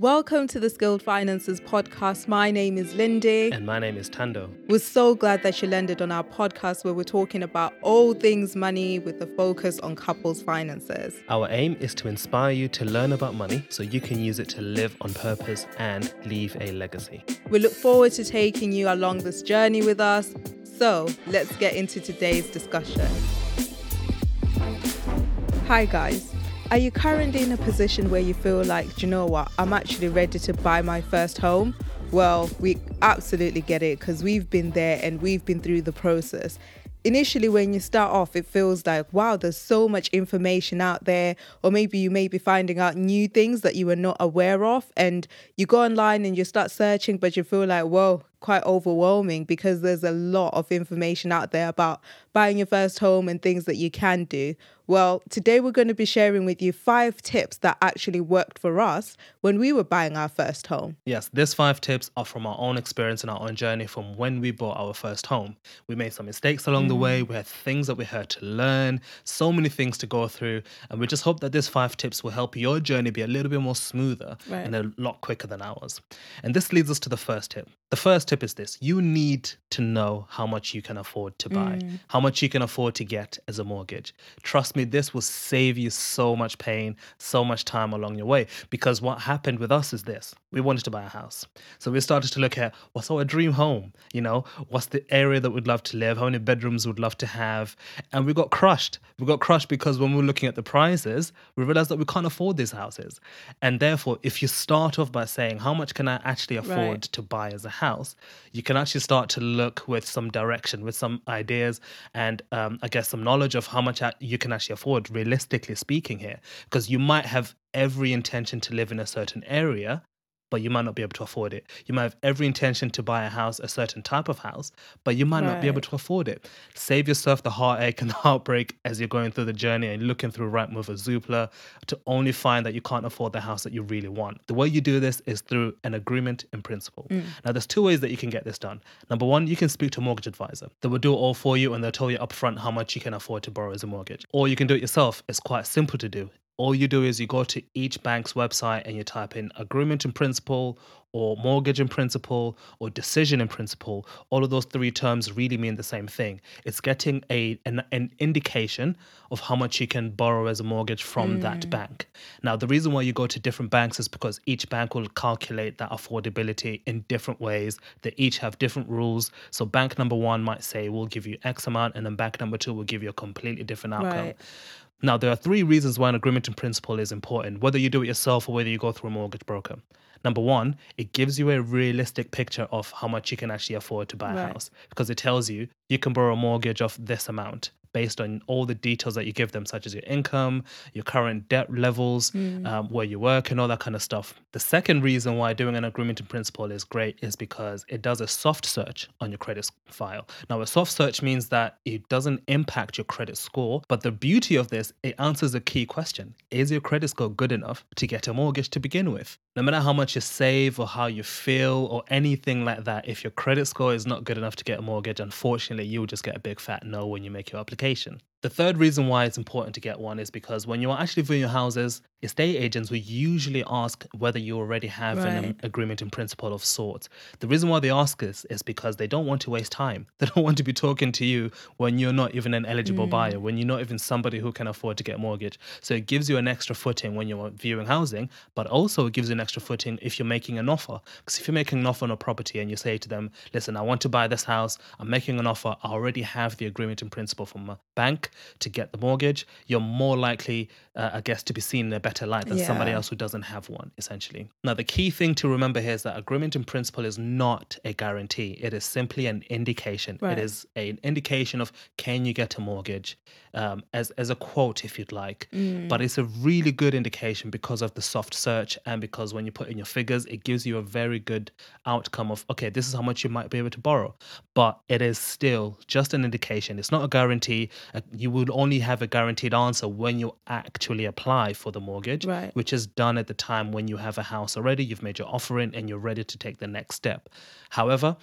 Welcome to the Skilled Finances podcast. My name is Lindy. And my name is Tando. We're so glad that you landed on our podcast where we're talking about all things money with a focus on couples' finances. Our aim is to inspire you to learn about money so you can use it to live on purpose and leave a legacy. We look forward to taking you along this journey with us. So let's get into today's discussion. Hi guys. Are you currently in a position where you feel like, do you know what, I'm actually ready to buy my first home? Well, we absolutely get it because we've been there and we've been through the process. Initially, when you start off, it feels like, wow, there's so much information out there, or maybe you may be finding out new things that you were not aware of, and you go online and you start searching, but you feel like, whoa, quite overwhelming because there's a lot of information out there about buying your first home and things that you can do. Well, today we're going to be sharing with you 5 tips that actually worked for us when we were buying our first home. Yes, these 5 tips are from our own experience and our own journey from when we bought our first home. We made some mistakes along the way. We had things that we had to learn, so many things to go through. And we just hope that these 5 tips will help your journey be a little bit more smoother and a lot quicker than ours. And this leads us to the first tip. The first tip is this: you need to know how much you can afford to buy, how much you can afford to get as a mortgage. Trust me, this will save you so much pain, so much time along your way. Because what happened with us is this: we wanted to buy a house. So we started to look at what's our dream home, you know, what's the area that we'd love to live, how many bedrooms we'd love to have. And we got crushed. We got crushed because when we were looking at the prices, we realized that we can't afford these houses. And therefore, if you start off by saying, how much can I actually afford to buy as a house, you can actually start to look with some direction, with some ideas, and I guess some knowledge of how much you can actually afford, realistically speaking here. Because you might have every intention to live in a certain area, but you might not be able to afford it. You might have every intention to buy a house, a certain type of house, but you might not be able to afford it. Save yourself the heartache and the heartbreak as you're going through the journey and looking through Rightmove or Zoopla to only find that you can't afford the house that you really want. The way you do this is through an agreement in principle. Now, there's 2 ways that you can get this done. Number 1, you can speak to a mortgage advisor. They will do it all for you and they'll tell you upfront how much you can afford to borrow as a mortgage. Or you can do it yourself. It's quite simple to do. All you do is you go to each bank's website and you type in agreement in principle or mortgage in principle or decision in principle. All of those 3 terms really mean the same thing. It's getting an indication of how much you can borrow as a mortgage from that bank. Now, the reason why you go to different banks is because each bank will calculate that affordability in different ways. They each have different rules. So bank number 1 might say, we'll give you X amount, and then bank number 2 will give you a completely different outcome. Now, there are 3 reasons why an agreement in principle is important, whether you do it yourself or whether you go through a mortgage broker. Number 1, it gives you a realistic picture of how much you can actually afford to buy a house, because it tells you you can borrow a mortgage of this amount based on all the details that you give them, such as your income, your current debt levels, where you work, and all that kind of stuff. The second reason why doing an agreement in principle is great is because it does a soft search on your credit file. Now, a soft search means that it doesn't impact your credit score, but the beauty of this, it answers a key question. Is your credit score good enough to get a mortgage to begin with? No matter how much you save or how you feel or anything like that, if your credit score is not good enough to get a mortgage, unfortunately, you'll just get a big fat no when you make your application. The third reason why it's important to get one is because when you're actually viewing your houses, estate agents will usually ask whether you already have an agreement in principle of sorts. The reason why they ask this is because they don't want to waste time. They don't want to be talking to you when you're not even an eligible buyer, when you're not even somebody who can afford to get a mortgage. So it gives you an extra footing when you're viewing housing, but also it gives you an extra footing if you're making an offer. Because if you're making an offer on a property and you say to them, listen, I want to buy this house, I'm making an offer, I already have the agreement in principle from a bank to get the mortgage, you're more likely, I guess, to be seen in a better light than somebody else who doesn't have one, essentially. Now, the key thing to remember here is that agreement in principle is not a guarantee. It is simply an indication. It is an indication of, can you get a mortgage, as a quote, if you'd like. But it's a really good indication because of the soft search, and because when you put in your figures, it gives you a very good outcome of, okay, this is how much you might be able to borrow. But it is still just an indication. It's not a guarantee. You would only have a guaranteed answer when you actually apply for the mortgage. Which is done at the time when you have a house already, you've made your offering, and you're ready to take the next step. However,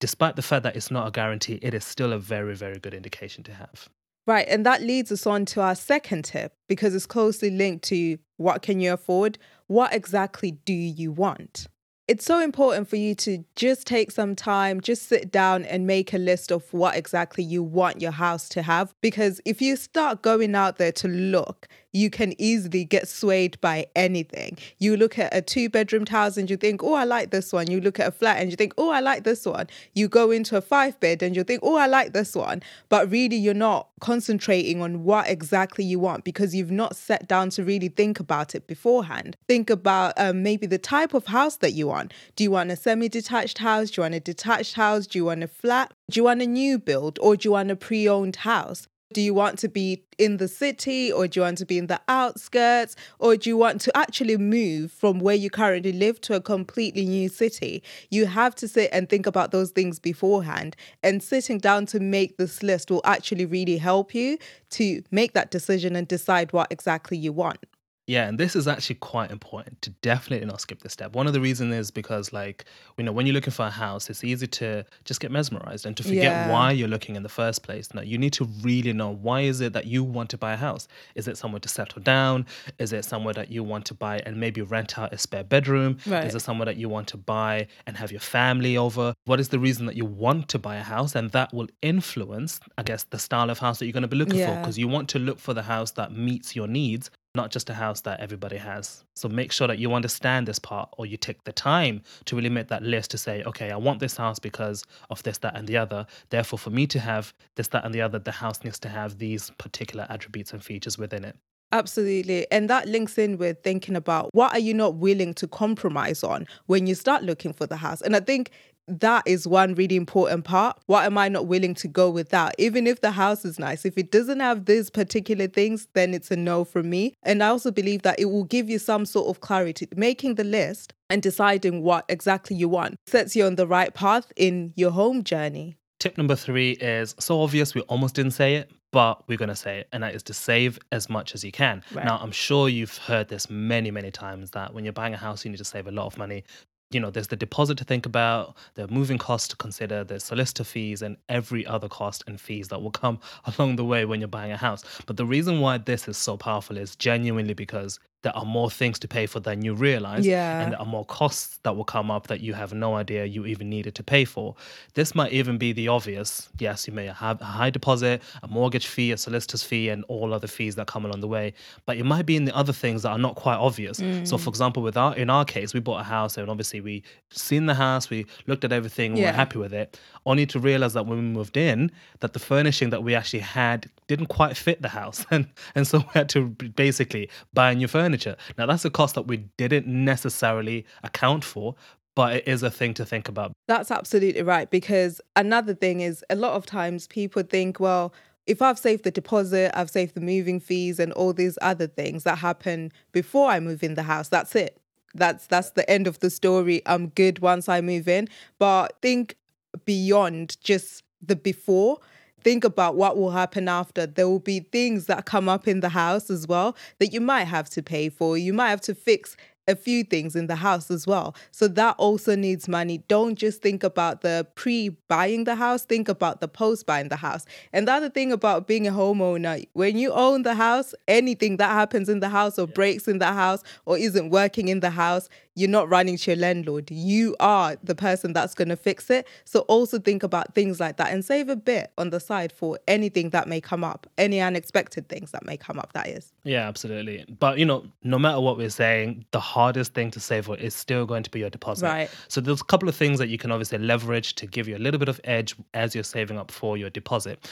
despite the fact that it's not a guarantee, it is still a very, very good indication to have. Right, and that leads us on to our second tip, because it's closely linked to What can you afford? What exactly do you want? It's so important for you to just take some time, just sit down and make a list of what exactly you want your house to have. Because if you start going out there to look, you can easily get swayed by anything. You look at a 2-bedroom house and you think, oh, I like this one. You look at a flat and you think, oh, I like this one. You go into a 5-bed and you think, oh, I like this one. But really, you're not concentrating on what exactly you want because you've not sat down to really think about it beforehand. Think about maybe the type of house that you want. Do you want a semi-detached house? Do you want a detached house? Do you want a flat? Do you want a new build or do you want a pre-owned house? Do you want to be in the city or do you want to be in the outskirts or do you want to actually move from where you currently live to a completely new city? You have to sit and think about those things beforehand, and sitting down to make this list will actually really help you to make that decision and decide what exactly you want. Yeah, and this is actually quite important to definitely not skip this step. One of the reasons is because, like, you know, when you're looking for a house, it's easy to just get mesmerized and to forget why you're looking in the first place. No, you need to really know, why is it that you want to buy a house? Is it somewhere to settle down? Is it somewhere that you want to buy and maybe rent out a spare bedroom? Right. Is it somewhere that you want to buy and have your family over? What is the reason that you want to buy a house? And that will influence, I guess, the style of house that you're going to be looking for, because you want to look for the house that meets your needs, not just a house that everybody has. So make sure that you understand this part, or you take the time to really make that list to say, okay, I want this house because of this, that, and the other. Therefore, for me to have this, that, and the other, the house needs to have these particular attributes and features within it. Absolutely. And that links in with thinking about what are you not willing to compromise on when you start looking for the house. And I think that is one really important part. What am I not willing to go without? Even if the house is nice, if it doesn't have these particular things, then it's a no from me. And I also believe that it will give you some sort of clarity. Making the list and deciding what exactly you want sets you on the right path in your home journey. Tip number 3 is so obvious we almost didn't say it, but we're going to say it, and that is to save as much as you can. Right. Now, I'm sure you've heard this many, many times, that when you're buying a house, you need to save a lot of money. You know, there's the deposit to think about, the moving costs to consider, the solicitor fees, and every other cost and fees that will come along the way when you're buying a house. But the reason why this is so powerful is genuinely because there are more things to pay for than you realize. Yeah. And there are more costs that will come up that you have no idea you even needed to pay for. This might even be the obvious. Yes, you may have a high deposit, a mortgage fee, a solicitor's fee, and all other fees that come along the way. But it might be in the other things that are not quite obvious. So, for example, in our case, we bought a house, and obviously we seen the house, we looked at everything, we were happy with it, only to realize that when we moved in, that the furnishing that we actually had didn't quite fit the house, and so we had to basically buy new furniture. Now, that's a cost that we didn't necessarily account for, but it is a thing to think about. That's absolutely right, because another thing is, a lot of times people think, well, if I've saved the deposit, I've saved the moving fees and all these other things that happen before I move in the house, that's it. That's the end of the story. I'm good once I move in. But think beyond just the before. Think about what will happen after. There will be things that come up in the house as well that you might have to pay for. You might have to fix a few things in the house as well. So that also needs money. Don't just think about the pre-buying the house, think about the post-buying the house. And the other thing about being a homeowner, when you own the house, anything that happens in the house or breaks in the house or isn't working in the house, you're not running to your landlord. You are the person that's going to fix it. So also think about things like that and save a bit on the side for anything that may come up, any unexpected things that may come up, that is. Yeah, absolutely. But, you know, no matter what we're saying, the hardest thing to save for is still going to be your deposit. Right. So there's a couple of things that you can obviously leverage to give you a little bit of edge as you're saving up for your deposit.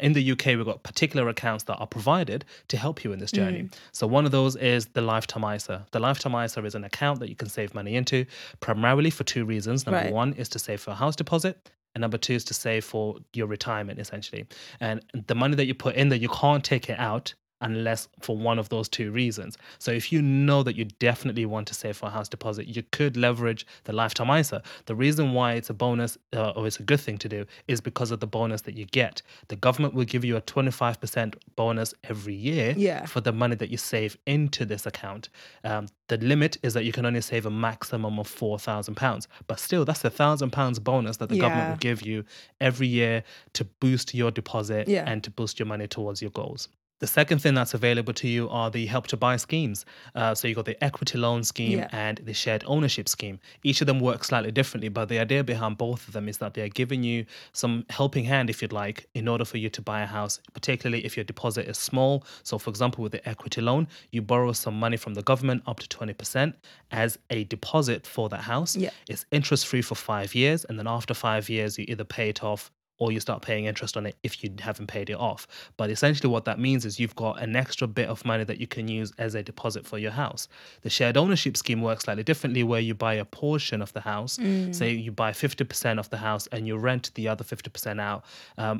In the UK, we've got particular accounts that are provided to help you in this journey. So one of those is the Lifetime ISA. The Lifetime ISA is an account that you can save money into, primarily for 2 reasons. Number 1 is to save for a house deposit, and number 2 is to save for your retirement, essentially. And the money that you put in there, you can't take it out unless for one of those 2 reasons. So if you know that you definitely want to save for a house deposit, you could leverage the Lifetime ISA. The reason why it's a bonus or it's a good thing to do is because of the bonus that you get. The government will give you a 25% bonus every year for the money that you save into this account. The limit is that you can only save a maximum of £4,000. But still, that's a £1,000 bonus that the government will give you every year to boost your deposit and to boost your money towards your goals. The second thing that's available to you are the Help to Buy schemes. So you've got the equity loan scheme and the shared ownership scheme. Each of them works slightly differently, but the idea behind both of them is that they're giving you some helping hand, if you'd like, in order for you to buy a house, particularly if your deposit is small. So for example, with the equity loan, you borrow some money from the government up to 20% as a deposit for that house. Yeah. It's interest-free for 5 years. And then after 5 years, you either pay it off or you start paying interest on it if you haven't paid it off. But essentially what that means is you've got an extra bit of money that you can use as a deposit for your house. The shared ownership scheme works slightly differently, where you buy a portion of the house. Say you buy 50% of the house and you rent the other 50% out.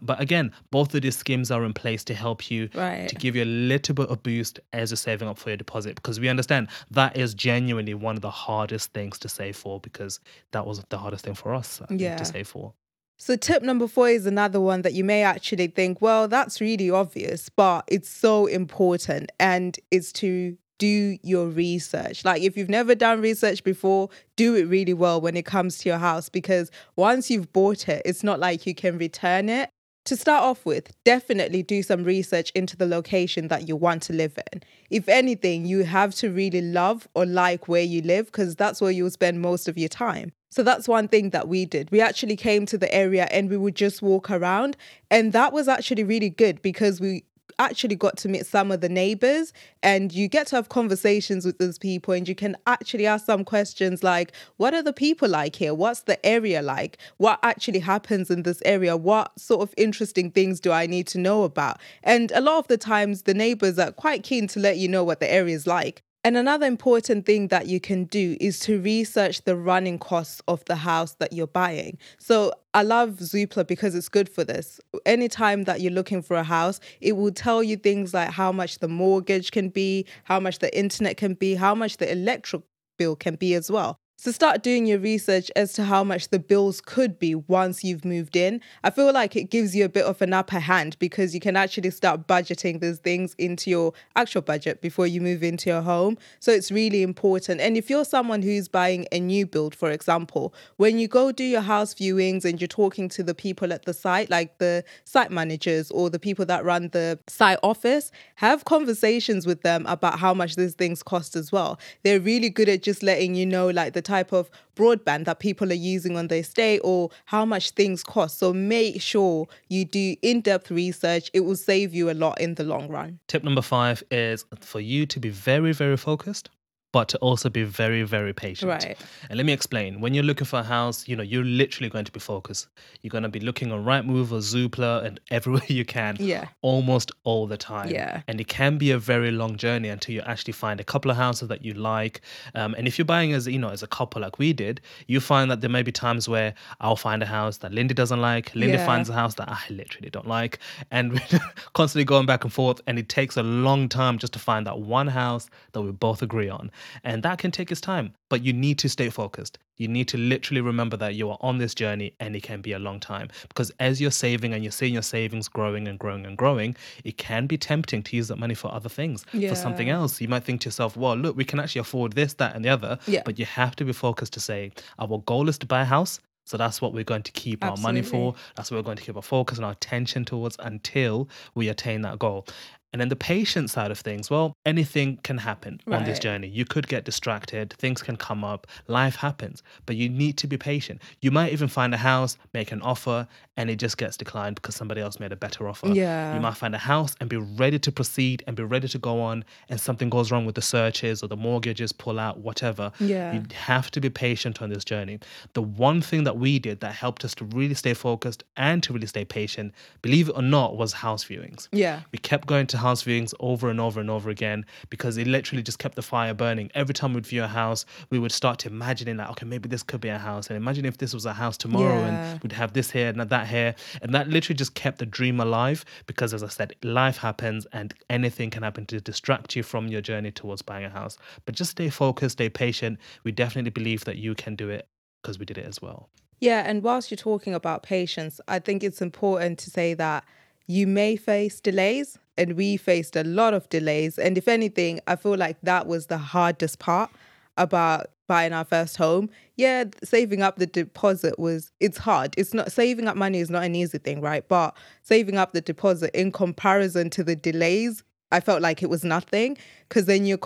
But again, both of these schemes are in place to help you, to give you a little bit of boost as you're saving up for your deposit, because we understand that is genuinely one of the hardest things to save for, because that was the hardest thing for us to save for. So tip number 4 is another one that you may actually think, well, that's really obvious, but it's so important, and it's to do your research. Like, if you've never done research before, do it really well when it comes to your house, because once you've bought it, it's not like you can return it. To start off with, definitely do some research into the location that you want to live in. If anything, you have to really love or like where you live, because that's where you'll spend most of your time. So that's one thing that we did. We actually came to the area and we would just walk around. And that was actually really good, because we actually got to meet some of the neighbors, and you get to have conversations with those people, and you can actually ask some questions like, what are the people like here? What's the area like? What actually happens in this area? What sort of interesting things do I need to know about? And a lot of the times the neighbors are quite keen to let you know what the area is like. And another important thing that you can do is to research the running costs of the house that you're buying. So I love Zoopla because it's good for this. Anytime that you're looking for a house, it will tell you things like how much the mortgage can be, how much the internet can be, how much the electric bill can be as well. So start doing your research as to how much the bills could be once you've moved in. I feel like it gives you a bit of an upper hand, because you can actually start budgeting those things into your actual budget before you move into your home. So it's really important. And if you're someone who's buying a new build, for example, when you go do your house viewings and you're talking to the people at the site, like the site managers or the people that run the site office, have conversations with them about how much these things cost as well. They're really good at just letting you know, like, the type of broadband that people are using on their stay or how much things cost. So make sure you do in-depth research. It will save you a lot in the long run. Tip number 5 is for you to be very, very focused, but to also be very, very patient. Right. And let me explain. When you're looking for a house, you're literally going to be focused. You're going to be looking on Rightmove or Zoopla and everywhere you can, almost all the time. Yeah. And it can be a very long journey until you actually find a couple of houses that you like. And if you're buying as a couple like we did, you find that there may be times where I'll find a house that Linda doesn't like. Linda finds a house that I literally don't like. And we're constantly going back and forth. And it takes a long time just to find that one house that we both agree on. And that can take its time, but you need to stay focused. You need to literally remember that you are on this journey, and it can be a long time, because as you're saving and you're seeing your savings growing and growing and growing, it can be tempting to use that money for other things, for something else. You might think to yourself, well, look, we can actually afford this, that, and the other, but you have to be focused to say, our goal is to buy a house. So that's what we're going to keep our money for. That's what we're going to keep our focus and our attention towards until we attain that goal. And then the patient side of things, well, anything can happen on this journey. You could get distracted. Things can come up. Life happens. But you need to be patient. You might even find a house, make an offer, and it just gets declined because somebody else made a better offer. Yeah. You might find a house and be ready to proceed and be ready to go on, and something goes wrong with the searches or the mortgages, pull out, whatever. Yeah. You have to be patient on this journey. The one thing that we did that helped us to really stay focused and to really stay patient, believe it or not, was house viewings. Yeah. We kept going to house viewings over and over and over again, because it literally just kept the fire burning. Every time we'd view a house, we would start to imagining like, okay, maybe this could be a house, and imagine if this was a house tomorrow, and we'd have this here and that here, and that literally just kept the dream alive, because as I said, life happens and anything can happen to distract you from your journey towards buying a house. But just stay focused, stay patient. We definitely believe that you can do it, because we did it as well. Yeah, and whilst you're talking about patience, I think it's important to say that you may face delays. And we faced a lot of delays. And if anything, I feel like that was the hardest part. about buying our first home, yeah, saving up the deposit it's hard. It's not, saving up money is not an easy thing, right? But saving up the deposit in comparison to the delays, I felt like it was nothing, because then you're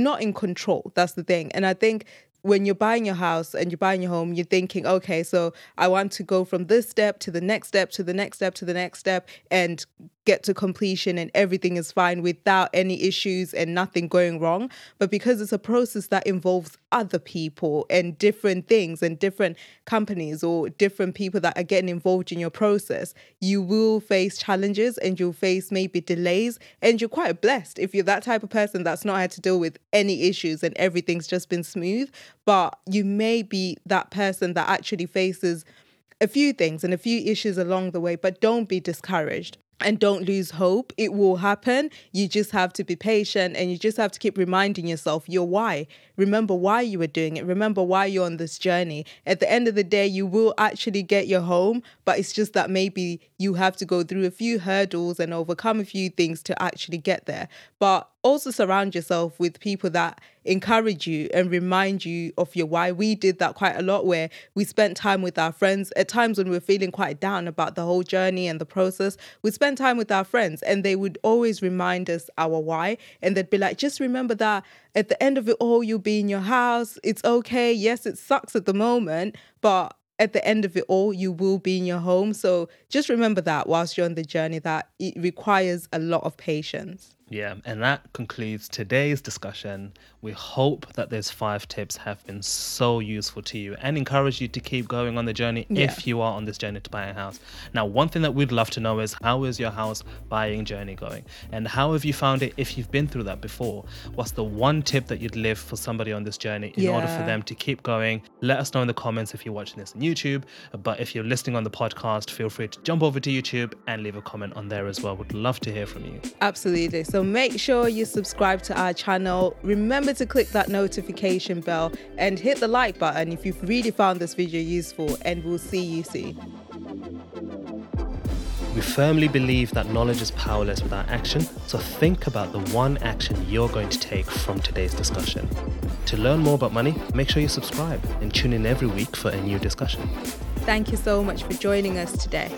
not in control. That's the thing. And I think when you're buying your house and you're buying your home, you're thinking, okay, so I want to go from this step to the next step to the next step to the next step and get to completion, and everything is fine without any issues and nothing going wrong. But because it's a process that involves other people and different things and different companies or different people that are getting involved in your process, you will face challenges and you'll face maybe delays. And you're quite blessed if you're that type of person that's not had to deal with any issues and everything's just been smooth. But you may be that person that actually faces a few things and a few issues along the way, but don't be discouraged and don't lose hope. It will happen. You just have to be patient, and you just have to keep reminding yourself your why. Remember why you were doing it. Remember why you're on this journey. At the end of the day, you will actually get your home, but it's just that maybe you have to go through a few hurdles and overcome a few things to actually get there. But also surround yourself with people that encourage you and remind you of your why. We did that quite a lot, where we spent time with our friends at times when we were feeling quite down about the whole journey and the process. We spent time with our friends and they would always remind us our why, and they'd be like, just remember that at the end of it all, you'll be in your house. It's okay. Yes, it sucks at the moment, but at the end of it all, you will be in your home. So just remember that whilst you're on the journey, that it requires a lot of patience. Yeah, and that concludes today's discussion. We hope that those 5 tips have been so useful to you and encourage you to keep going on the journey if you are on this journey to buy a house. Now, one thing that we'd love to know is, how is your house buying journey going? And how have you found it if you've been through that before? What's the one tip that you'd live for somebody on this journey in order for them to keep going? Let us know in the comments if you're watching this on YouTube. But if you're listening on the podcast, feel free to jump over to YouTube and leave a comment on there as well. We'd love to hear from you. Absolutely. So make sure you subscribe to our channel. Remember to click that notification bell and hit the like button if you've really found this video useful, and we'll see you soon. We firmly believe that knowledge is powerless without action, so think about the one action you're going to take from today's discussion. To learn more about money, make sure you subscribe and tune in every week for a new discussion. Thank you so much for joining us today.